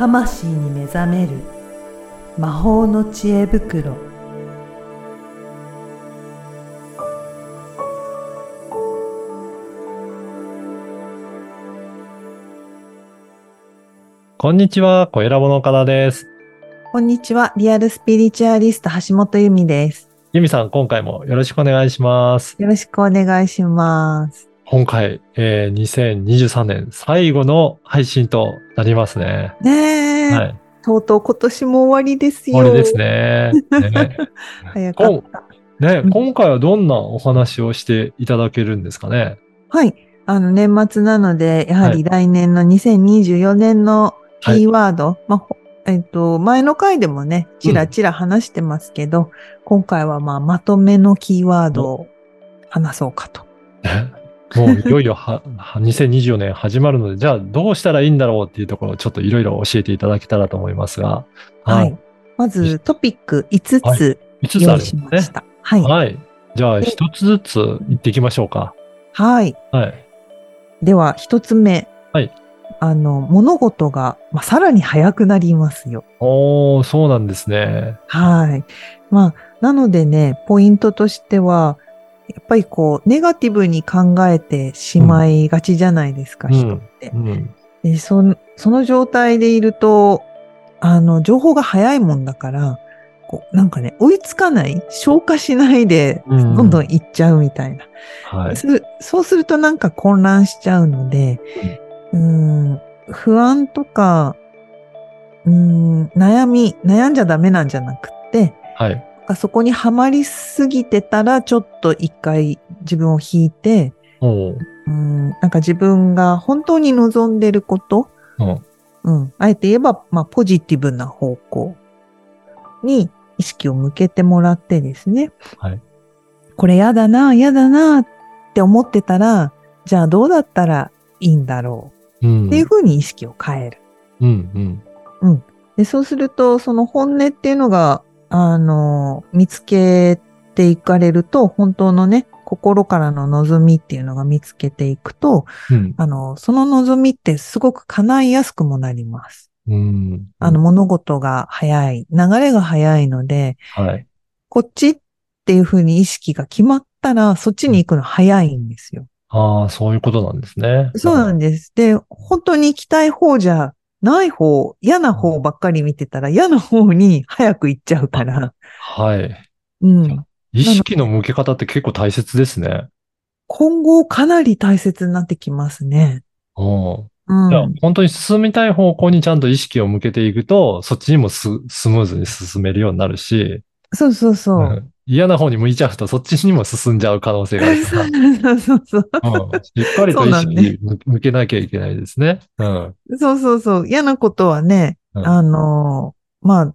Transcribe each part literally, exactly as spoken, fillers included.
魂に目覚める魔法の知恵袋。こんにちは、声ラボの岡田です。こんにちは、リアルスピリチュアリスト橋本由美です。由美さん、今回もよろしくお願いします。よろしくお願いします。今回、えー、にせんにじゅうさんねん最後の配信となりますね。ねえ、はい、とうとう今年も終わりですよ。終わりですね。ね早かった。ね、今回はどんなお話をしていただけるんですかね。はい、あの年末なのでやはり来年のにせんにじゅうよねんのキーワード、はい、まあ、えっと前の回でもねちらちら話してますけど、うん、今回はまあまとめのキーワードを話そうかと。もういよいよはにせんにじゅうよねん始まるので、じゃあどうしたらいいんだろうっていうところをちょっといろいろ教えていただけたらと思いますが。はい。はい、まずトピックいつつ用意しました。はい。はいはい、じゃあひとつずついっていきましょうか。はい。はい。ではひとつめ。はい。あの、物事が、まあ、さらに早くなりますよ。おー、そうなんですね。はい。まあ、なのでね、ポイントとしては、やっぱりこうネガティブに考えてしまいがちじゃないですか、うん、人って、うん、で そ, その状態でいるとあの情報が早いもんだからこうなんかね追いつかない消化しないでどんどんいっちゃうみたいな、うんはい、そ, そうするとなんか混乱しちゃうので、うん、うーん不安とかうーん悩み悩んじゃダメなんじゃなくって、はいそこにはまりすぎてたらちょっと一回自分を引いて、うん、うんなんか自分が本当に望んでること、うんうん、あえて言えば、まあ、ポジティブな方向に意識を向けてもらってですね、はい、これやだなやだなって思ってたらじゃあどうだったらいいんだろう、うん、っていうふうに意識を変える、うんうんうん、でそうするとその本音っていうのがあの、見つけていかれると、本当のね、心からの望みっていうのが見つけていくと、うん、あの、その望みってすごく叶いやすくもなります。うん、あの、物事が早い、流れが早いので、はい、こっちっていうふうに意識が決まったら、そっちに行くの早いんですよ。ああ、そういうことなんですね。そうなんです。で、本当に行きたい方じゃ、ない方、嫌な方ばっかり見てたら、嫌な方に早く行っちゃうから。はい。うん。意識の向け方って結構大切ですね。今後かなり大切になってきますね。うん。じゃあ本当に進みたい方向にちゃんと意識を向けていくと、そっちにも ス, スムーズに進めるようになるし。そうそうそう。うん、嫌な方に向いちゃうと、そっちにも進んじゃう可能性があるから。そうそうそう、うん。しっかりと意識に向けなきゃいけないですね。うん。そうそうそう。嫌なことはね、うん、あのー、まあ、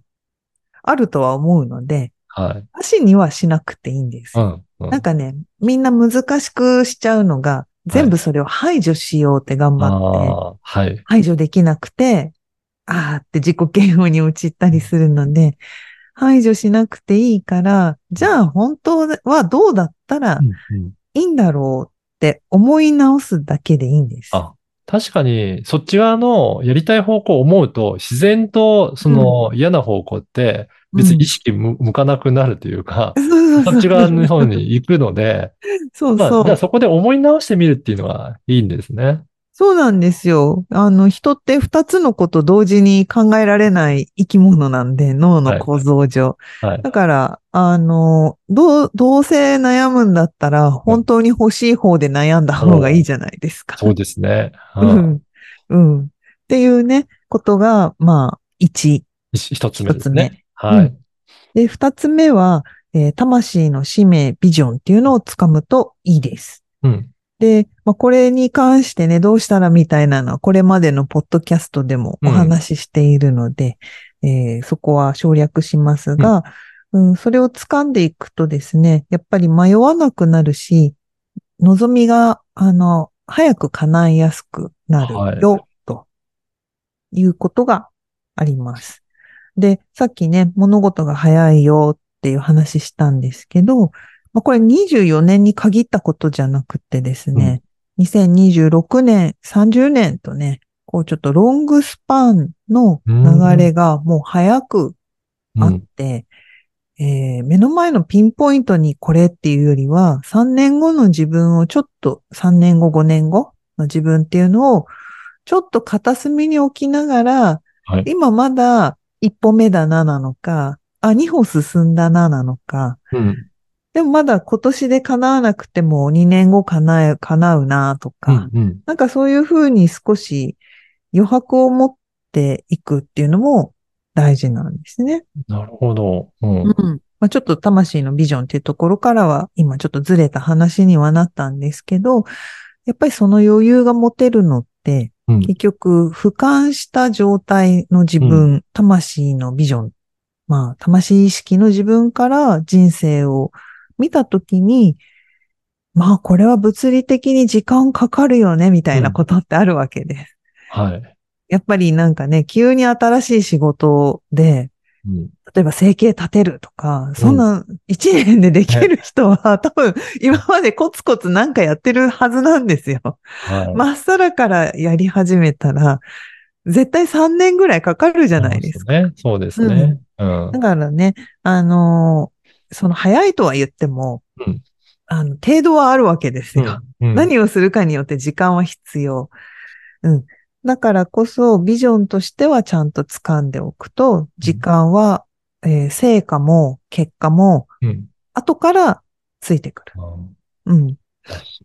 あるとは思うので、はい。足にはしなくていいんです、うんうん。なんかね、みんな難しくしちゃうのが、全部それを排除しようって頑張って、はい、排除できなくて、あーって自己嫌悪に陥ったりするので、排除しなくていいから、じゃあ本当はどうだったらいいんだろうって思い直すだけでいいんです。あ、確かにそっち側のやりたい方向を思うと自然とその嫌な方向って別に意識向かなくなるというか、うんうん、そっち側の方に行くので、そうそう、まあ、じゃあそこで思い直してみるっていうのがいいんですね。そうなんですよ。あの、人って二つのこと同時に考えられない生き物なんで、脳の構造上。はいはい、だから、あの、どう、どうせ悩むんだったら、本当に欲しい方で悩んだ方がいいじゃないですか。うん、そうですね。うん。うん。っていうね、ことが、まあ、一。一つ目ですね。はい、うん。で、二つ目は、えー、魂の使命、ビジョンっていうのをつかむといいです。うん。で、まあ、これに関してね、どうしたらみたいなのは、これまでのポッドキャストでもお話ししているので、うんえー、そこは省略しますが、うんうん、それを掴んでいくとですね、やっぱり迷わなくなるし、望みが、あの、早く叶いやすくなるよ、はい、ということがあります。で、さっきね、物事が早いよっていう話したんですけど、これにじゅうよねんに限ったことじゃなくてですね、うん、にせんにじゅうろくねん、さんじゅうねんとね、こうちょっとロングスパンの流れがもう早くあって、うんえー、目の前のピンポイントにこれっていうよりは、さんねんごの自分をちょっと、さんねんご、ごねんごの自分っていうのを、ちょっと片隅に置きながら、はい、今まだ一歩目だななのか、あ、二歩進んだななのか、うん、でもまだ今年で叶わなくてもにねんご叶え、叶うなとか、うんうん、なんかそういうふうに少し余白を持っていくっていうのも大事なんですね。なるほど。うん。うん。まあ、ちょっと魂のビジョンっていうところからは今ちょっとずれた話にはなったんですけど、やっぱりその余裕が持てるのって、うん、結局俯瞰した状態の自分、うん、魂のビジョン、まあ魂意識の自分から人生を見たときに、まあこれは物理的に時間かかるよねみたいなことってあるわけです。うん、はい。やっぱりなんかね、急に新しい仕事で、うん、例えば生計立てるとか、そんな一年でできる人は、うん、多分今までコツコツなんかやってるはずなんですよ。はい、まっさらからやり始めたら、絶対さんねんぐらいかかるじゃないですか。そうですね。そうですね。うん。だからね、あのー、その早いとは言っても、うん、あの、程度はあるわけですよ、うんうん。何をするかによって時間は必要。うん。だからこそビジョンとしてはちゃんと掴んでおくと、時間は、うんえー、成果も結果も、うん、後からついてくる。うん。うん、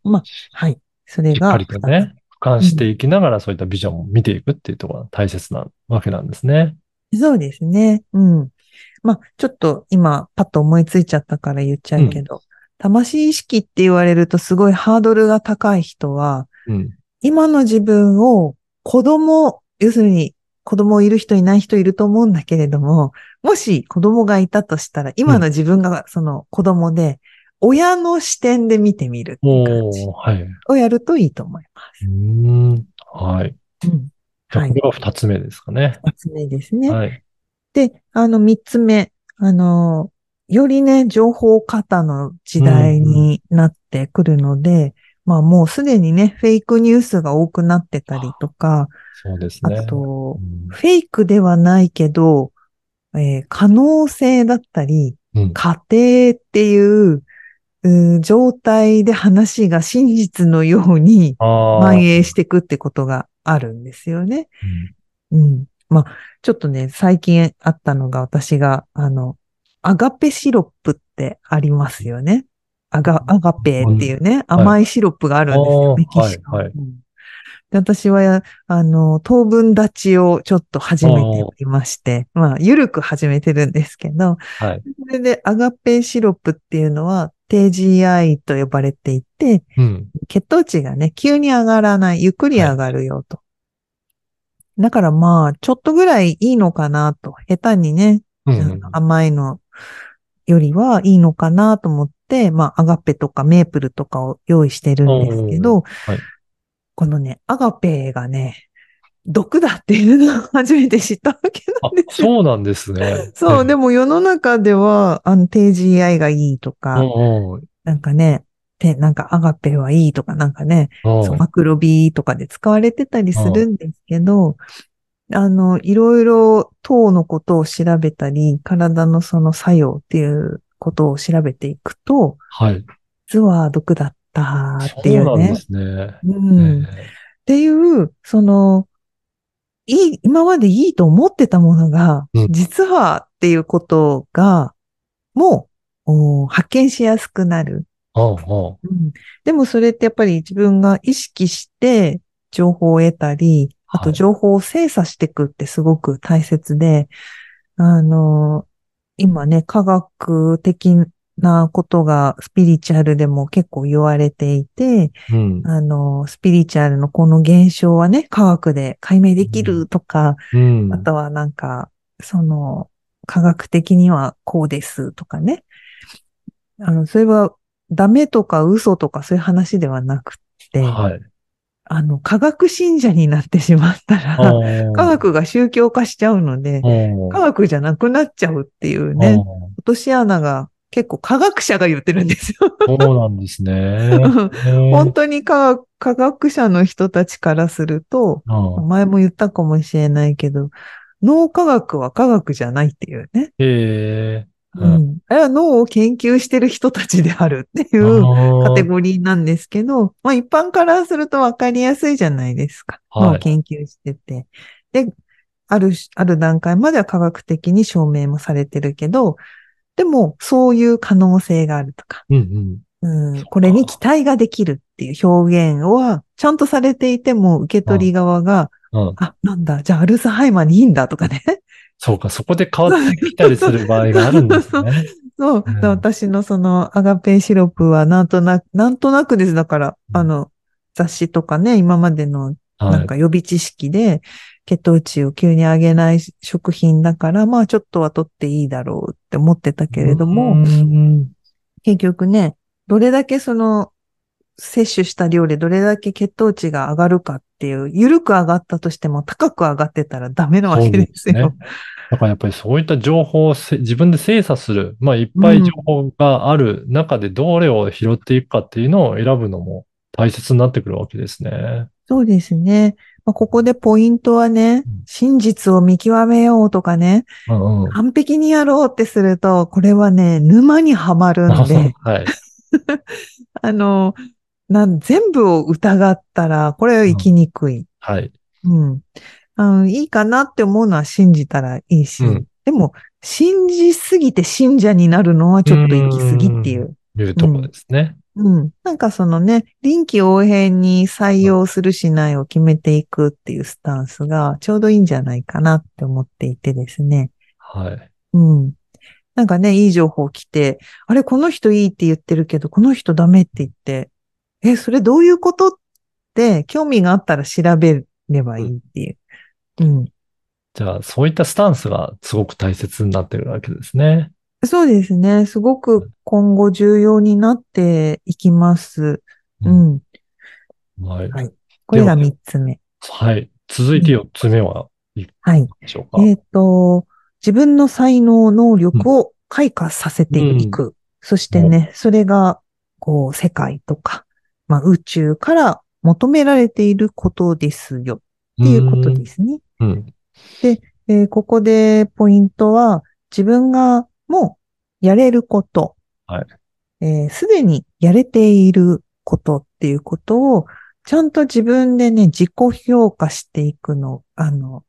まあ、はい。それが。しっかりとね、俯瞰していきながらそういったビジョンを見ていくっていうところが大切なわけなんですね。うん、そうですね。うん。まあ、ちょっと今パッと思いついちゃったから言っちゃうけど、うん、魂意識って言われるとすごいハードルが高い人は、うん、今の自分を子供、要するに子供いる人いない人いると思うんだけれども、もし子供がいたとしたら、今の自分がその子供で、親の視点で見てみるっていう感じをやるといいと思います。うんはい、はいうん。じゃあこれは二つ目ですかね。二つ目ですね。はい、で、あの三つ目、あの、よりね、情報過多の時代になってくるので、うんうんまあもうすでにね、フェイクニュースが多くなってたりとか、そうですね、あと、うん、フェイクではないけど、えー、可能性だったり、うん、過程っていう、うん、状態で話が真実のように蔓延していくってことがあるんですよね。うんうん、まあちょっとね、最近あったのが私が、あの、アガペシロップってありますよね。アガ、アガペっていうね、うんはい、甘いシロップがあるんですよ、メキシコ、はいはいうんで。私は、あの、糖分立ちをちょっと始めておりまして、まあ、ゆるく始めてるんですけど、はい、それでアガペシロップっていうのは、低 ジーアイ と呼ばれていて、うん、血糖値がね、急に上がらない、ゆっくり上がるよと。はい、だからまあ、ちょっとぐらいいいのかなと、下手にね、うん、甘いのよりはいいのかなと思って、で、まあ、アガペとかメープルとかを用意してるんですけど、はい、このね、アガペがね、毒だっていうのを初めて知ったわけなんですよ。そうなんですね。そう、はい、でも世の中では、あの、低 ジーアイ がいいとか、なんかね、てなんかアガペはいいとか、なんかね、そうマクロビとかで使われてたりするんですけど、あの、いろいろ糖のことを調べたり、体のその作用っていう、ことを調べていくと、はい。実は毒だったっていうね。そうなんですね。うん。っていう、その、いい、今までいいと思ってたものが、うん、実はっていうことが、もう、発見しやすくなる。ああ、うん。でもそれってやっぱり自分が意識して情報を得たり、あと情報を精査していくってすごく大切で、はい、あの、今ね、科学的なことがスピリチュアルでも結構言われていて、うん、あの、スピリチュアルのこの現象はね、科学で解明できるとか、うんうん、あとはなんか、その、科学的にはこうですとかね。あの、それはダメとか嘘とかそういう話ではなくって、はい、あの、科学信者になってしまったら、科学が宗教化しちゃうので、科学じゃなくなっちゃうっていうね、落とし穴が結構科学者が言ってるんですよ。そうなんですね。本当に科学、科学者の人たちからすると、うん、前も言ったかもしれないけど、脳科学は科学じゃないっていうね。へー、うんうん、あれは脳を研究してる人たちであるっていうカテゴリーなんですけど、まあ一般からすると分かりやすいじゃないですか。はい、脳を研究してて。で、ある、ある段階までは科学的に証明もされてるけど、でもそういう可能性があるとか、うんうんうん、これに期待ができるっていう表現はちゃんとされていても受け取り側が、うん、あ、なんだ、じゃあアルツハイマーにいいんだとかね。そうか、そこで変わってきたりする場合があるんですね。そう、うん、私のそのアガペシロップはなんとなく、なんとなくです。だから、うん、あの、雑誌とかね、今までのなんか予備知識で、はい、血糖値を急に上げない食品だから、まあちょっとは取っていいだろうって思ってたけれども、うん、結局ね、どれだけその、摂取した量でどれだけ血糖値が上がるかっていう、緩く上がったとしても高く上がってたらダメなわけですよ。そうですね。だからやっぱりそういった情報を自分で精査する、まあいっぱい情報がある中でどれを拾っていくかっていうのを選ぶのも大切になってくるわけですね。そうですね。まあ、ここでポイントはね、真実を見極めようとかね、うんうん、完璧にやろうってすると、これはね、沼にはまるんで、はい、あの、なん全部を疑ったら、これは生きにくい。うん、はい、うんあの。いいかなって思うのは信じたらいいし、うん、でも、信じすぎて信者になるのはちょっと行き過ぎっていう。いうとこですね。うんうん。なんかそのね、臨機応変に採用するしないを決めていくっていうスタンスがちょうどいいんじゃないかなって思っていてですね。はい。うん。なんかね、いい情報来て、あれ、この人いいって言ってるけど、この人ダメって言って、え、それどういうことって興味があったら調べればいいっていう。うん。うん、じゃあ、そういったスタンスがすごく大切になってるわけですね。そうですね。すごく今後重要になっていきます。うん。うん、はい、はい。これがみっつめ。はい。続いてよっつめはいかがでしょうか。はい、えっ、ー、と、自分の才能、能力を開花させていく。うん、そしてね、うん、それが、こう、世界とか、まあ、宇宙から求められていることですよ。っていうことですね。うんうん、で、えー、ここでポイントは、自分がもうやれること、はい、えー、すでにやれていることっていうことをちゃんと自分でね、自己評価していくの、あの、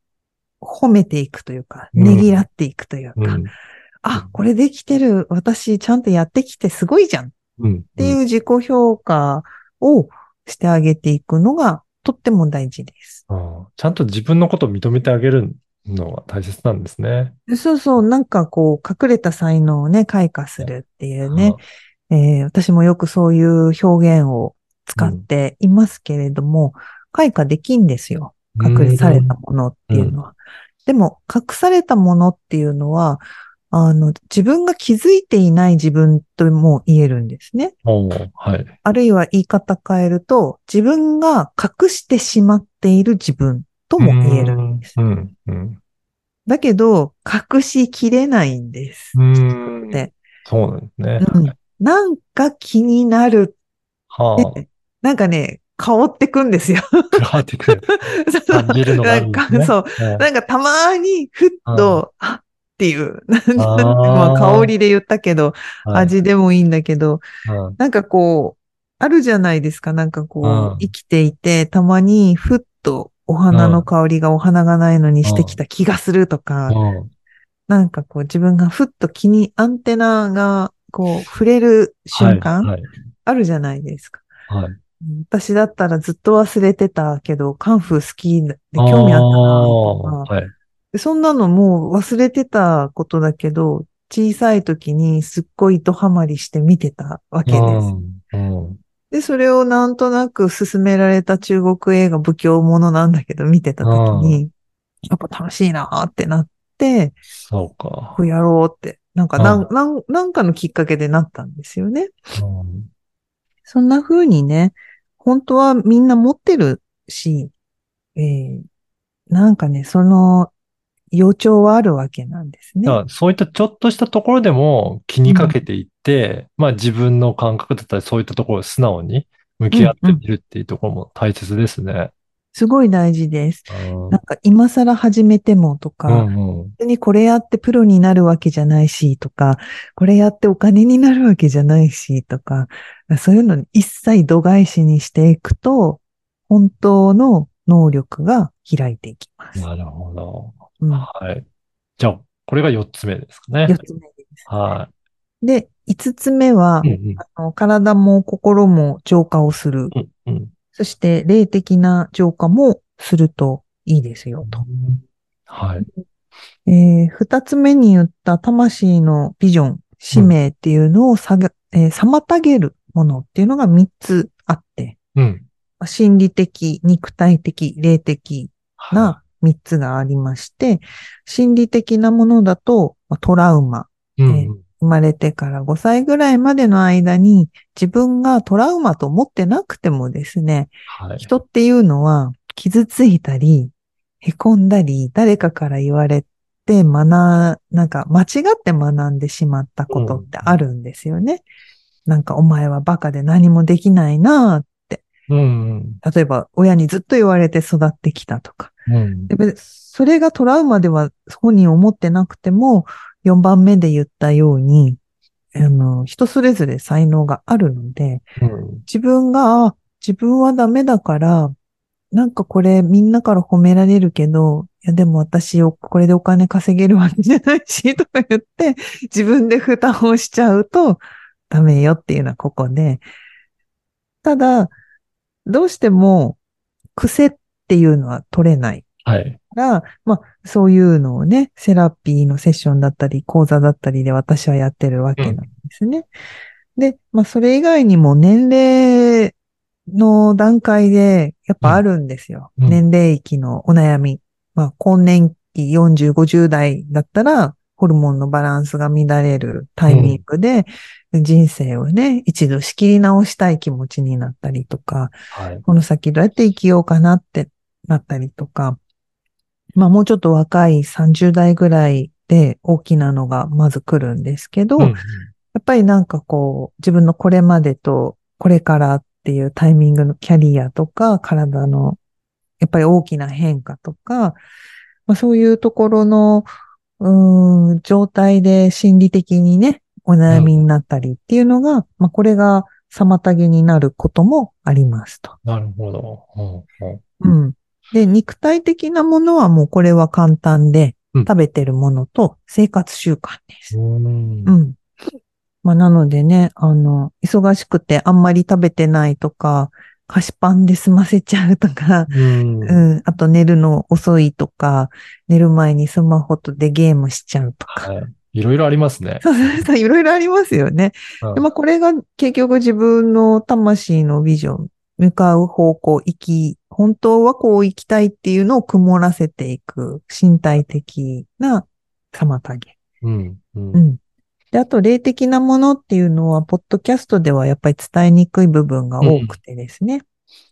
褒めていくというか、ねぎらっていくというか、うん、あ、これできてる、私ちゃんとやってきてすごいじゃんっていう自己評価をしてあげていくのがとっても大事です。あ、ちゃんと自分のことを認めてあげるのが大切なんですね。そうそう。なんかこう、隠れた才能をね、開花するっていうね。うん、えー、私もよくそういう表現を使っていますけれども、うん、開花できんですよ。隠されたものっていうのは、うん。でも、隠されたものっていうのは、あの、自分が気づいていない自分とも言えるんですね。おー、はい。あるいは言い方変えると、自分が隠してしまっている自分とも言えるんです、うんうん。だけど、隠しきれないんです。うんでそうなんですね、うん。なんか気になる。はあ、なんかね、香ってくんですよ。香ってくる。感じるのがあるんですね。そう。なんかたまにふっと、あっていう。まあ香りで言ったけど、味でもいいんだけど、はい、なんかこう、あるじゃないですか。なんかこう、生きていて、たまにふっと、お花の香りがお花がないのにしてきた気がするとか、うんうん、なんかこう自分がふっと気にアンテナがこう触れる瞬間、はいはい、あるじゃないですか、はい。私だったらずっと忘れてたけどカンフー好きで興味あったなとか、はい、そんなのもう忘れてたことだけど小さい時にすっごいドハマりして見てたわけです。うんうんで、それをなんとなく勧められた中国映画不況ものなんだけど見てた時に、やっぱ楽しいなーってなって、そうか。こうやろうって、なんかなん、なん、なんかのきっかけでなったんですよね。うん、そんな風にね、本当はみんな持ってるし、えー、なんかね、その、予兆はあるわけなんですね。だからそういったちょっとしたところでも気にかけていって、うん、まあ自分の感覚だったりそういったところを素直に向き合ってみるっていうところも大切ですね。うんうん、すごい大事です。うん、なんか今更始めてもとか、うんうん、別にこれやってプロになるわけじゃないしとか、これやってお金になるわけじゃないしとか、そういうの一切度外視にしていくと、本当の能力が開いていきます。なるほど。うん、はい。じゃあ、これがよっつめですかね。よっつめです、ね。はい。で、いつつめは、うんうん、あの、体も心も浄化をする。うんうん、そして、霊的な浄化もするといいですよ、と。うん、はい。えー、ふたつめに言った魂のビジョン、使命っていうのをさが、うんえー、妨げるものっていうのがみっつあって、うん、心理的、肉体的、霊的な、はい三つがありまして、心理的なものだとトラウマ、うんえー、生まれてからごさいぐらいまでの間に自分がトラウマと思ってなくてもですね、はい、人っていうのは傷ついたり、凹んだり、誰かから言われて学、なんか間違って学んでしまったことってあるんですよね。うん、なんかお前はバカで何もできないなって、うん、例えば親にずっと言われて育ってきたとか、うん、それがトラウマでは本人思ってなくても、よんばんめで言ったように、あの、人それぞれ才能があるので、うん、自分が、自分はダメだから、なんかこれみんなから褒められるけど、いやでも私をこれでお金稼げるわけじゃないし、とか言って、自分で負担をしちゃうとダメよっていうのはここで、ただ、どうしても癖って、っていうのは取れない。はい。が、まあ、そういうのをね、セラピーのセッションだったり、講座だったりで私はやってるわけなんですね。うん、で、まあ、それ以外にも年齢の段階でやっぱあるんですよ。うん、年齢域のお悩み。まあ、更年期よんじゅう、ごじゅう代だったら、ホルモンのバランスが乱れるタイミングで、うん、人生をね、一度仕切り直したい気持ちになったりとか、はい、この先どうやって生きようかなってなったりとか、まあもうちょっと若いさんじゅう代ぐらいで大きなのがまず来るんですけど、うん、やっぱりなんかこう、自分のこれまでとこれからっていうタイミングのキャリアとか、体のやっぱり大きな変化とか、まあ、そういうところのうーん状態で心理的にね、お悩みになったりっていうのが、うん、まあこれが妨げになることもありますと。なるほど。うん、うん。で、肉体的なものはもうこれは簡単で、うん、食べてるものと生活習慣です。うん。うん、まあなのでね、あの、忙しくてあんまり食べてないとか、菓子パンで済ませちゃうとか、うんうん、あと寝るの遅いとか、寝る前にスマホとでゲームしちゃうとか。はい。いろいろありますね。そうそうそう、いろいろありますよね。うん、でまあ、これが結局自分の魂のビジョン、向かう方向、行き、本当はこう行きたいっていうのを曇らせていく、身体的な妨げ。うん。うんうんで、あと、霊的なものっていうのは、ポッドキャストではやっぱり伝えにくい部分が多くてですね。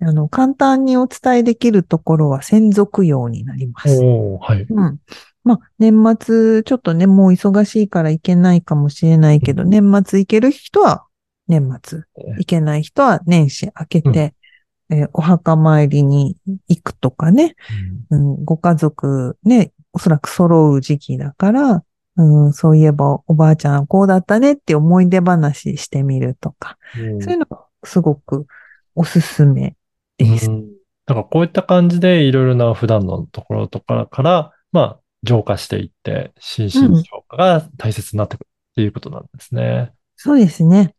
うん、あの、簡単にお伝えできるところは先祖供養になります。おー、はい。うん。まあ、年末、ちょっとね、もう忙しいから行けないかもしれないけど、うん、年末行ける人は年末、行けない人は年始明けて、うんえー、お墓参りに行くとかね、うんうん、ご家族ね、おそらく揃う時期だから、うん、そういえばおばあちゃんこうだったねって思い出話してみるとか、うん、そういうのがすごくおすすめです。うん、だからこういった感じでいろいろな普段のところとかから、まあ、浄化していって、心身浄化が大切になってくるっていうことなんですね。うん、そうですね。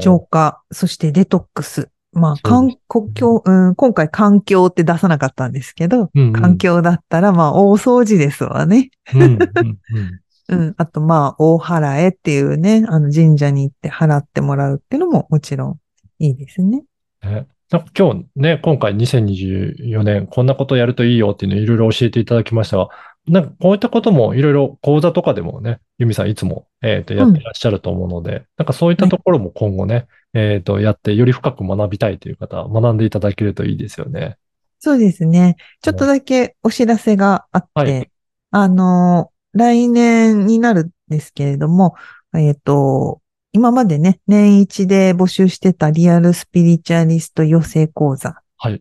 浄化、そしてデトックス。まあ、環境、うん、今回環境って出さなかったんですけど、うんうん、環境だったらまあ大掃除ですわね。うんうんうんうん、あと、まあ、大払えっていうね、あの神社に行って払ってもらうっていうのももちろんいいですね。え、なんか今日ね、今回にせんにじゅうよねんこんなことやるといいよっていうのをいろいろ教えていただきましたが、なんかこういったこともいろいろ講座とかでもね、由美さんいつも、えーとやってらっしゃると思うので、うん、なんかそういったところも今後ね、えーとやってより深く学びたいという方、学んでいただけるといいですよね。そうですね。ちょっとだけお知らせがあって、はいあの、来年になるんですけれども、えっと、今までね、年一で募集してたリアルスピリチュアリスト養成講座。はい。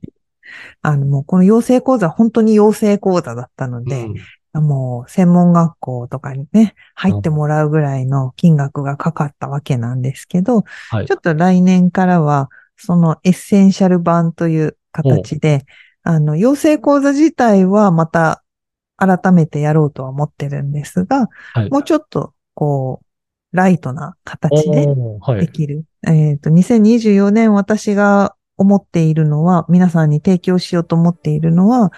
あの、もうこの養成講座、本当に養成講座だったので、うん、もう専門学校とかにね、入ってもらうぐらいの金額がかかったわけなんですけど、はい、ちょっと来年からは、そのエッセンシャル版という形で、あの、養成講座自体はまた改めてやろうとは思ってるんですが、はい、もうちょっと、こう、ライトな形でできる。はい、えっと、にせんにじゅうよねん私が思っているのは、皆さんに提供しようと思っているのは、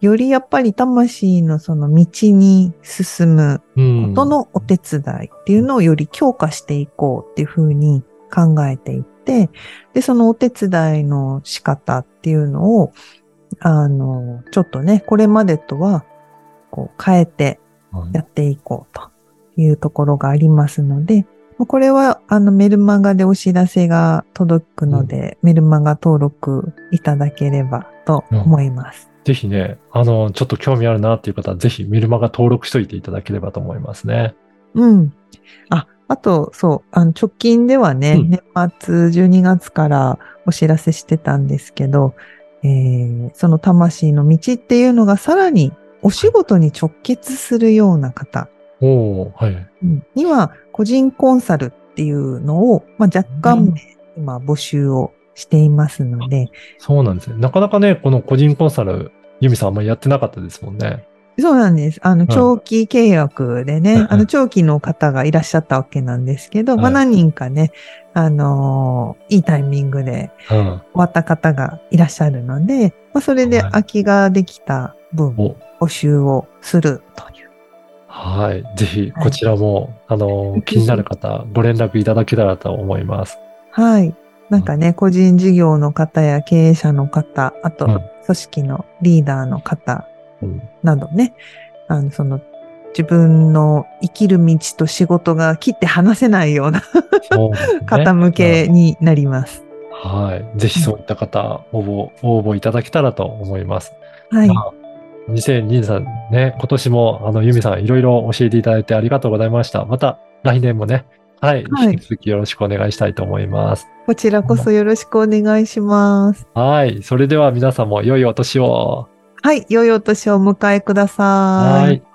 よりやっぱり魂のその道に進むことのお手伝いっていうのをより強化していこうっていうふうに考えていて、で、そのお手伝いの仕方っていうのを、あの、ちょっとね、これまでとはこう変えてやっていこうと。はいいうところがありますので、これはあのメルマガでお知らせが届くので、うん、メルマガ登録いただければと思います。うん、ぜひね、あのちょっと興味あるなっていう方はぜひメルマガ登録しといていただければと思いますね。うん。あ、あとそう、あの直近ではね、うん、年末じゅうにがつからお知らせしてたんですけど、えー、その魂の道っていうのがさらにお仕事に直結するような方。おはい、には個人コンサルっていうのを、まあ、若干今募集をしていますので、うん、そうなんですね。なかなかねこの個人コンサルユミさんあんまりやってなかったですもんね。そうなんです。あの長期契約でね、はい、あの長期の方がいらっしゃったわけなんですけど、はい、まあ、何人かね、あのー、いいタイミングで終わった方がいらっしゃるので、うん、まあ、それで空きができた分募集をするという。はい。ぜひ、こちらも、はい、あの、気になる方、ご連絡いただけたらと思います。はい。なんかね、うん、個人事業の方や経営者の方、あと、組織のリーダーの方などね、うん、あの、その、自分の生きる道と仕事が切って離せないようなそうですね、方向けになります。はい。ぜひ、そういった方、応募、応募いただけたらと思います。はい。にせんにじゅうさんね、今年もあのユミさんいろいろ教えていただいてありがとうございました。また来年もね、はい、はい、引き続きよろしくお願いしたいと思います。こちらこそよろしくお願いします。はい、それでは皆さんも良いお年を。はい、良いお年をお迎えください。はい。